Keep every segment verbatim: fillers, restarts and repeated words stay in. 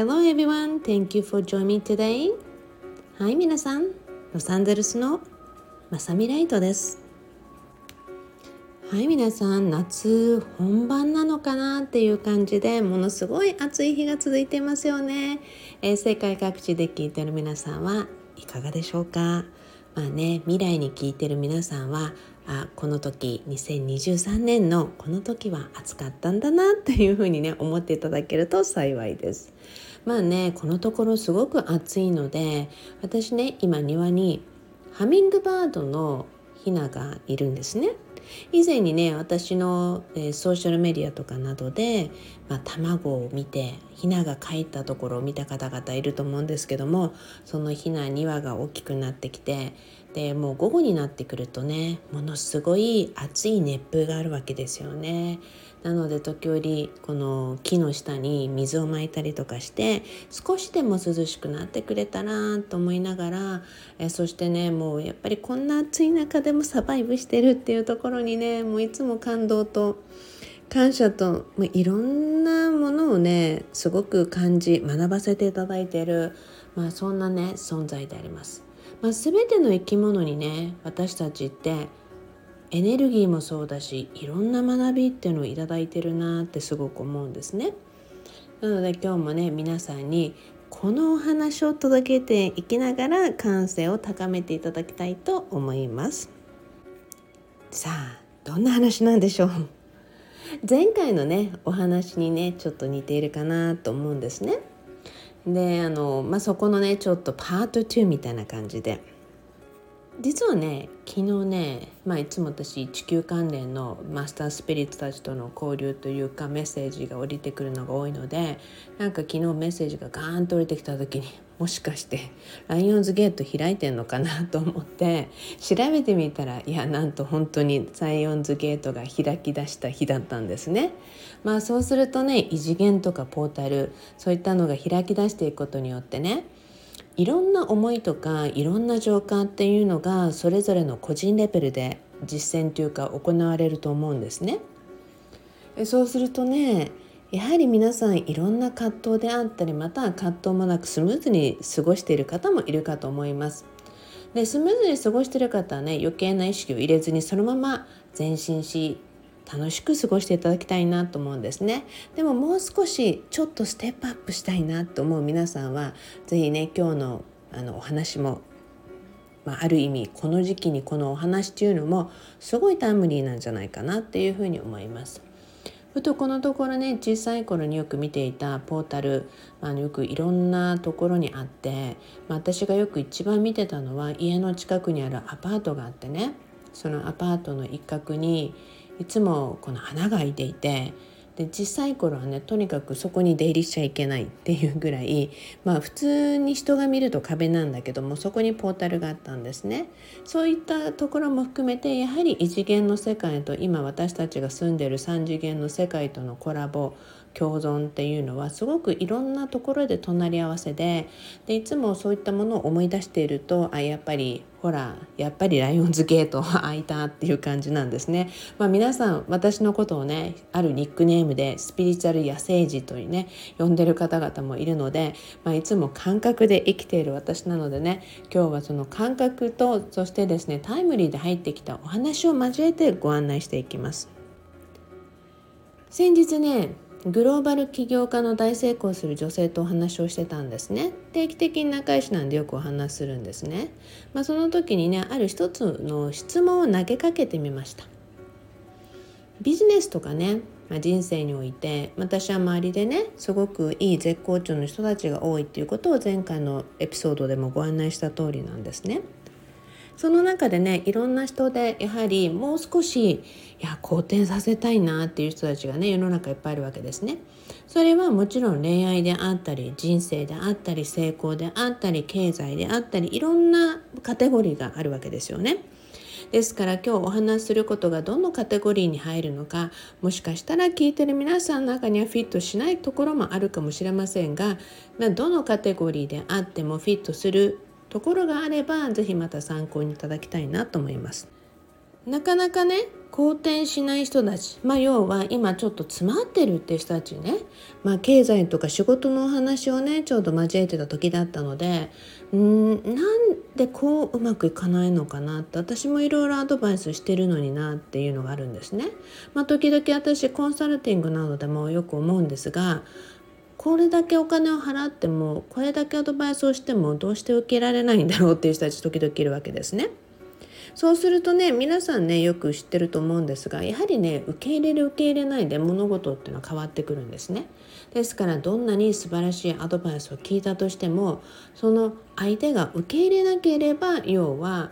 Hello everyone, thank you for joining me today. はい、みなさん、ロサンゼルスのまさみライトです。はい、みなさん、夏本番なのかなっていう感じで、ものすごい暑い日が続いていますよね。えー、世界各地で聞いている皆さんはいかがでしょうか。まあね、未来に聞いている皆さんは、あ、この時にせんにじゅうさんねんのこの時は暑かったんだなっていうふうにね思っていただけると幸いです。まあね、このところすごく暑いので、私ね今庭にハミングバードのヒナがいるんですね。以前にね私の、えー、ソーシャルメディアとかなどで、まあ、卵を見てヒナがかえったところを見た方々いると思うんですけども、そのヒナにわが大きくなってきて、でもう午後になってくるとねものすごい暑い熱風があるわけですよね。なので時折この木の下に水をまいたりとかして少しでも涼しくなってくれたらと思いながら、えそしてねもうやっぱりこんな暑い中でもサバイブしてるっていうところにねもういつも感動と感謝と、まあ、いろんなものをねすごく感じ学ばせていただいている、まあ、そんなね存在であります。まあ、全ての生き物にね私たちってエネルギーもそうだしいろんな学びっていうのをいただいてるなってすごく思うんですね。なので今日もね皆さんにこのお話を届けていきながら感性を高めていただきたいと思います。さあどんな話なんでしょう。前回のねお話にねちょっと似ているかなと思うんですね。であの、まあ、そこのねちょっとパートにみたいな感じで、実はね昨日ね、まあ、いつも私地球関連のマスタースピリッツたちとの交流というかメッセージが降りてくるのが多いので、なんか昨日メッセージがガーンと降りてきた時にもしかしてライオンズゲート開いてんのかなと思って調べてみたら、いやなんと本当にライオンズゲートが開き出した日だったんですね。まあそうするとね異次元とかポータルそういったのが開き出していくことによってね、いろんな思いとかいろんな浄化っていうのがそれぞれの個人レベルで実践というか行われると思うんですね。そうするとねやはり皆さんいろんな葛藤であったり、また葛藤もなくスムーズに過ごしている方もいるかと思います。でスムーズに過ごしている方はね余計な意識を入れずにそのまま前進し楽しく過ごしていただきたいなと思うんですね。でももう少しちょっとステップアップしたいなと思う皆さんはぜひね今日のあのお話も、まあ、ある意味この時期にこのお話っていうのもすごいタイムリーなんじゃないかなっていうふうに思います。ふとこのところね小さい頃によく見ていたポータル、まあ、よくいろんなところにあって、まあ、私がよく一番見てたのは家の近くにあるアパートがあってね、そのアパートの一角にいつもこの穴が開いていて、で小さい頃はねとにかくそこに出入りしちゃいけないっていうぐらい、まあ普通に人が見ると壁なんだけどもそこにポータルがあったんですね。そういったところも含めてやはり異次元の世界と今私たちが住んでいる三次元の世界とのコラボ共存っていうのはすごくいろんなところで隣り合わせで、でいつもそういったものを思い出していると、あやっぱりほらやっぱりライオンズゲート開いたっていう感じなんですね。まあ、皆さん私のことをねあるニックネームでスピリチュアル野生児というね呼んでる方々もいるので、まあ、いつも感覚で生きている私なのでね今日はその感覚とそしてですねタイムリーで入ってきたお話を交えてご案内していきます。先日ねグローバル起業家の大成功する女性とお話をしてたんですね。定期的に仲良しなんでよくお話するんですね。まあ、その時にねある一つの質問を投げかけてみました。ビジネスとかね、まあ、人生において私は周りでねすごくいい絶好調の人たちが多いっていうことを前回のエピソードでもご案内した通りなんですね。その中でねいろんな人でやはりもう少しいや好転させたいなっていう人たちがね世の中いっぱいあるわけですね。それはもちろん恋愛であったり人生であったり成功であったり経済であったりいろんなカテゴリーがあるわけですよね。ですから今日お話しすることがどのカテゴリーに入るのか、もしかしたら聞いてる皆さんの中にはフィットしないところもあるかもしれませんが、まあ、どのカテゴリーであってもフィットするところがあればぜひまた参考にいただきたいなと思います。なかなかね好転しない人たち、まあ、要は今ちょっと詰まってるっていう人たちね、まあ、経済とか仕事のお話をねちょうど交えてた時だったので、うーんなんでこううまくいかないのかなって、私もいろいろアドバイスしてるのになっていうのがあるんですね。まあ、時々私コンサルティングなどでもよく思うんですが、これだけお金を払ってもこれだけアドバイスをしてもどうして受けられないんだろうっていう人たち時々いるわけですね。そうするとね、皆さんねよく知ってると思うんですが、やはりね受け入れる受け入れないで物事っていうのは変わってくるんですね。ですからどんなに素晴らしいアドバイスを聞いたとしても、その相手が受け入れなければ要は、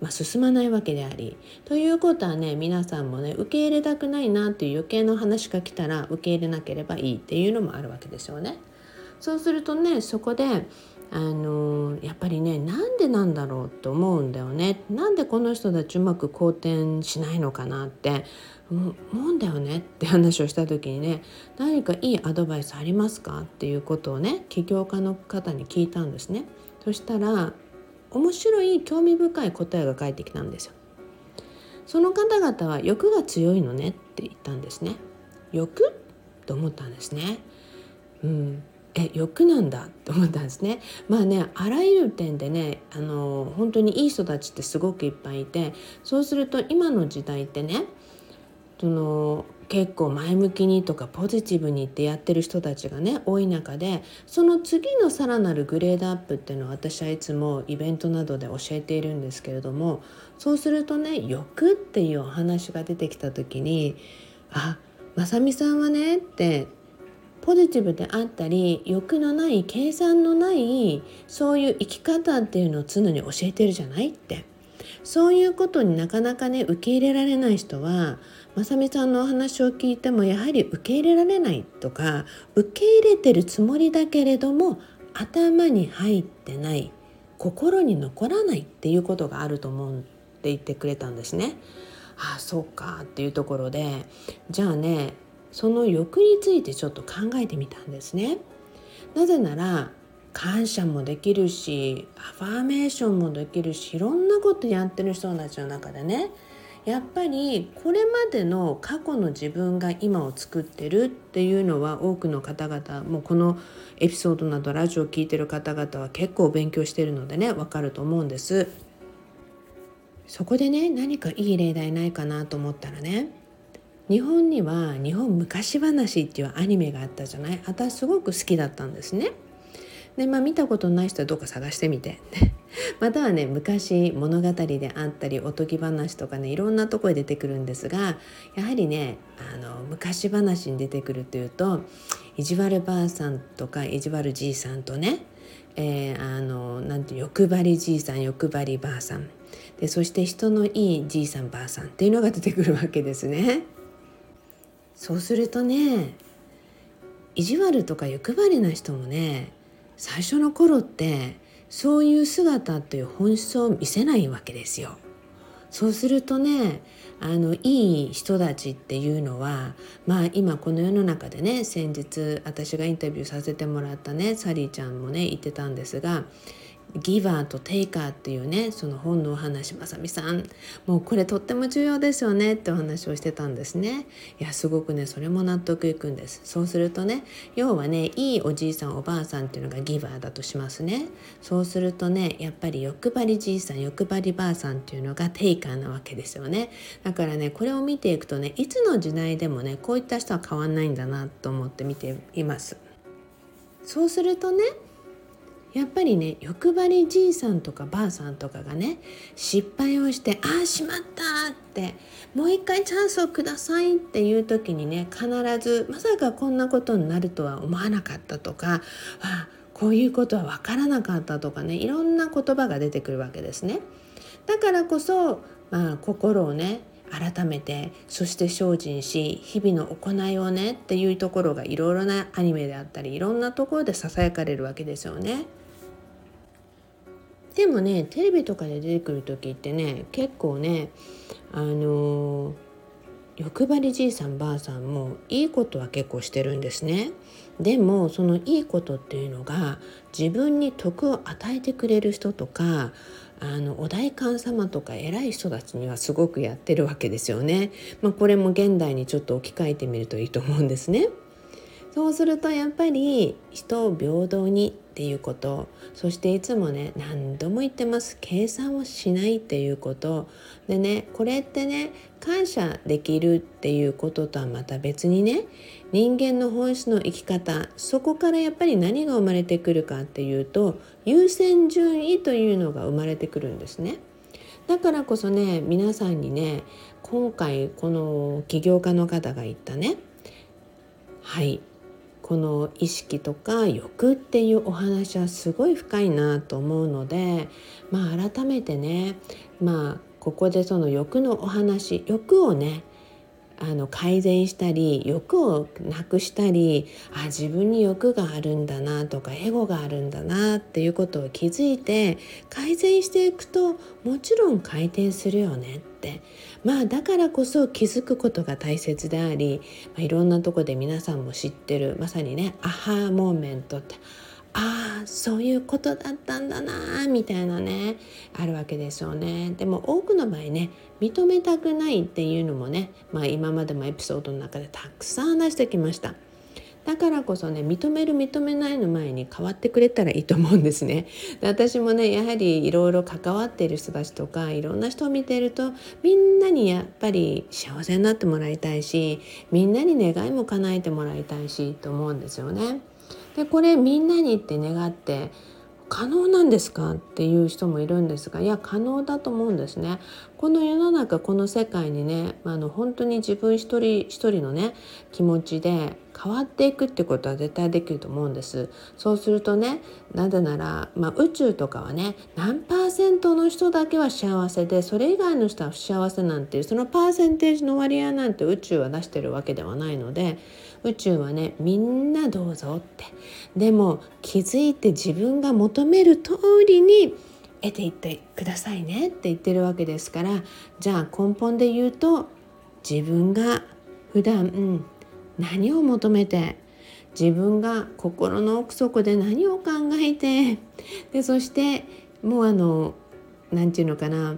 まあ、進まないわけであり、ということはね皆さんもね受け入れたくないなっていう余計な話が来たら受け入れなければいいっていうのもあるわけですよね。そうするとねそこであのやっぱりねなんでなんだろうと思うんだよね。なんでこの人たちうまく好転しないのかなって思うんだよねって話をした時にね、何かいいアドバイスありますかっていうことをね起業家の方に聞いたんですね。そしたら面白い興味深い答えが返ってきたんですよ。その方々は欲が強いのねって言ったんですね。欲?と思ったんですね。うんえ欲なんだと思ったんですね。まあねあらゆる点でねあの本当にいい人たちってすごくいっぱいいて、そうすると今の時代ってねその結構前向きにとかポジティブにってやってる人たちがね多い中で、その次のさらなるグレードアップっていうのを私はいつもイベントなどで教えているんですけれども、そうするとね欲っていうお話が出てきた時に、あまさみさんはねってポジティブであったり欲のない計算のないそういう生き方っていうのを常に教えてるじゃないって、そういうことになかなかね受け入れられない人はまさみさんのお話を聞いてもやはり受け入れられないとか、受け入れてるつもりだけれども頭に入ってない心に残らないっていうことがあると思うって言ってくれたんですね。ああそうかっていうところで、じゃあねその欲についてちょっと考えてみたんですね。なぜなら感謝もできるしアファーメーションもできるし、いろんなことやってる人たちの中でねやっぱりこれまでの過去の自分が今を作ってるっていうのは多くの方々もうこのエピソードなどラジオを聞いてる方々は結構勉強してるのでね分かると思うんです。そこでね何かいい例題ないかなと思ったらね、日本には日本昔話っていうアニメがあったじゃない。私すごく好きだったんですね。で、まあ、見たことない人はどうか探してみてまたはね昔物語であったりおとぎ話とかねいろんなところで出てくるんですが、やはりねあの昔話に出てくるというと意地悪ばあさんとか意地悪じいさんとね、えー、あのなんて欲張りじいさん欲張りばあさんで、そして人のいいじいさんばあさんっていうのが出てくるわけですね。そうするとね意地悪とか欲張りな人もね最初の頃ってそういう姿という本質を見せないわけですよ。そうするとねあのいい人たちっていうのは、まあ今この世の中でね先日私がインタビューさせてもらったねサリーちゃんもね言ってたんですが、ギバーとテイカーっていうねその本のお話、まさみさんもうこれとっても重要ですよねってお話をしてたんですね。いやすごくねそれも納得いくんです。そうするとね要はねいいおじいさんおばあさんっていうのがギバーだとしますね。そうするとねやっぱり欲張りじいさん欲張りばあさんっていうのがテイカーなわけですよね。だからねこれを見ていくとねいつの時代でもねこういった人は変わんないんだなと思って見ています。そうするとねやっぱりね欲張りじいさんとかばあさんとかがね失敗をしてああしまったってもう一回チャンスをくださいっていう時にね必ずまさかこんなことになるとは思わなかったとか、あこういうことは分からなかったとかねいろんな言葉が出てくるわけですね。だからこそ、まあ、心をね改めて、そして精進し日々の行いをねっていうところがいろいろなアニメであったりいろんなところでささやかれるわけですよね。でもねテレビとかで出てくる時ってね結構ねあのー、欲張りじいさんばあさんもいいことは結構してるんですね。でもそのいいことっていうのが自分に得を与えてくれる人とかあのお代官様とか偉い人たちにはすごくやってるわけですよね、まあ、これも現代にちょっと置き換えてみるといいと思うんですね。そうするとやっぱり人を平等にっていうこと、そしていつもね何度も言ってます、計算をしないっていうことでね、これってね感謝できるっていうこととはまた別にね、人間の本質の生き方、そこからやっぱり何が生まれてくるかっていうと優先順位というのが生まれてくるんですね。だからこそね皆さんにね今回この起業家の方が言ったね、はいこの意識とか欲っていうお話はすごい深いなと思うので、まあ、改めてね、まあ、ここでその欲のお話、欲をねあの改善したり欲をなくしたり、あ自分に欲があるんだなとかエゴがあるんだなっていうことを気づいて改善していくともちろん回転するよねって、まあだからこそ気づくことが大切であり、まあ、いろんなとこで皆さんも知ってるまさにねアハーモーメントって、ああそういうことだったんだなみたいなねあるわけですよね。でも多くの場合ね認めたくないっていうのもね、まあ、今までもエピソードの中でたくさん話してきました。だからこそね認める認めないの前に変わってくれたらいいと思うんですね。で私もねやはりいろいろ関わっている人たちとかいろんな人を見ているとみんなにやっぱり幸せになってもらいたいし、みんなに願いも叶えてもらいたいしと思うんですよね。でこれみんなにって願って可能なんですかっていう人もいるんですが、いや可能だと思うんですね。この世の中この世界にねあの本当に自分一人一人のね気持ちで変わっていくってことは絶対できると思うんです。そうするとねなぜなら、まあ、宇宙とかはね何パーセントの人だけは幸せでそれ以外の人は不幸せなんていうそのパーセンテージの割合なんて宇宙は出してるわけではないので、宇宙はねみんなどうぞって、でも気づいて自分が求める通りに得ていってくださいねって言ってるわけですから、じゃあ根本で言うと自分が普段、うん何を求めて、自分が心の奥底で何を考えて、でそしてもうあのなんていうのかな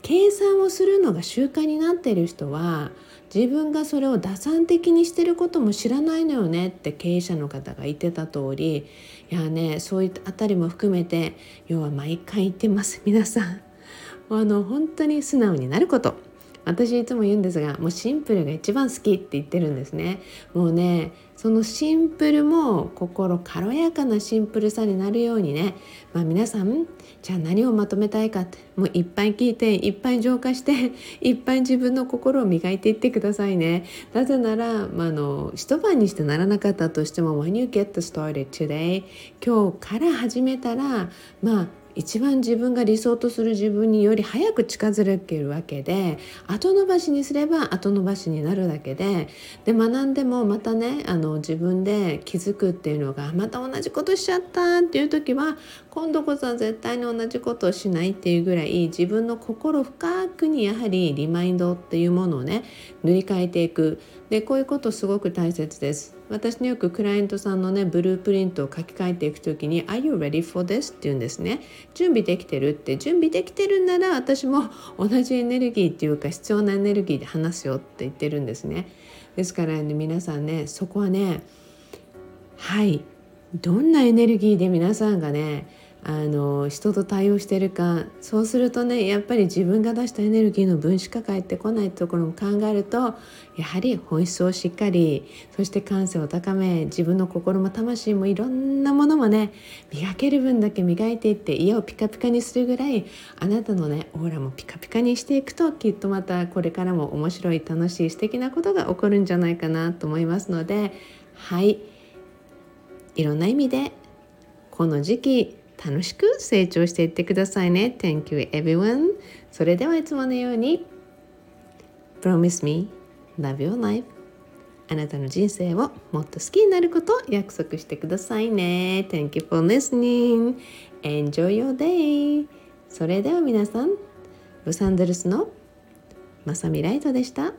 計算をするのが習慣になっている人は自分がそれを打算的にしていることも知らないのよねって経営者の方が言ってた通り、いやねそういったあたりも含めて要は毎回言ってます皆さんあの本当に素直になること、私いつも言うんですがもうシンプルが一番好きって言ってるんですね。もうねそのシンプルも心軽やかなシンプルさになるようにね、まあ、皆さんじゃあ何をまとめたいかってもういっぱい聞いていっぱい浄化していっぱい自分の心を磨いていってくださいね。なぜなら、まあ、あの一晩にしてならなかったとしても When you get started today 今日から始めたらまあ一番自分が理想とする自分により早く近づけるわけで、後延ばしにすれば後延ばしになるだけで、で学んでもまたねあの自分で気づくっていうのがまた同じことしちゃったっていう時は今度こそは絶対に同じことをしないっていうぐらい自分の心深くにやはりリマインドっていうものをね塗り替えていく。でこういうことすごく大切です。私によくクライアントさんのねブループリントを書き換えていくときに Are you ready for this? って言うんですね。準備できてるって、準備できてるなら私も同じエネルギーっていうか必要なエネルギーで話すよって言ってるんですね。ですから、ね、皆さんねそこはねはいどんなエネルギーで皆さんがねあの人と対応してるか、そうするとねやっぱり自分が出したエネルギーの分しか返ってこないところも考えるとやはり本質をしっかり、そして感性を高め自分の心も魂もいろんなものもね磨ける分だけ磨いていって家をピカピカにするぐらいあなたのねオーラもピカピカにしていくときっとまたこれからも面白い楽しい素敵なことが起こるんじゃないかなと思いますので、はいいろんな意味でこの時期楽しく成長していってくださいね。 Thank you everyone. それではいつものように Promise me, love your life. あなたの人生をもっと好きになることを約束してくださいね。 Thank you for listening. Enjoy your day. それでは皆さん、ロサンゼルスのまさみライトでした。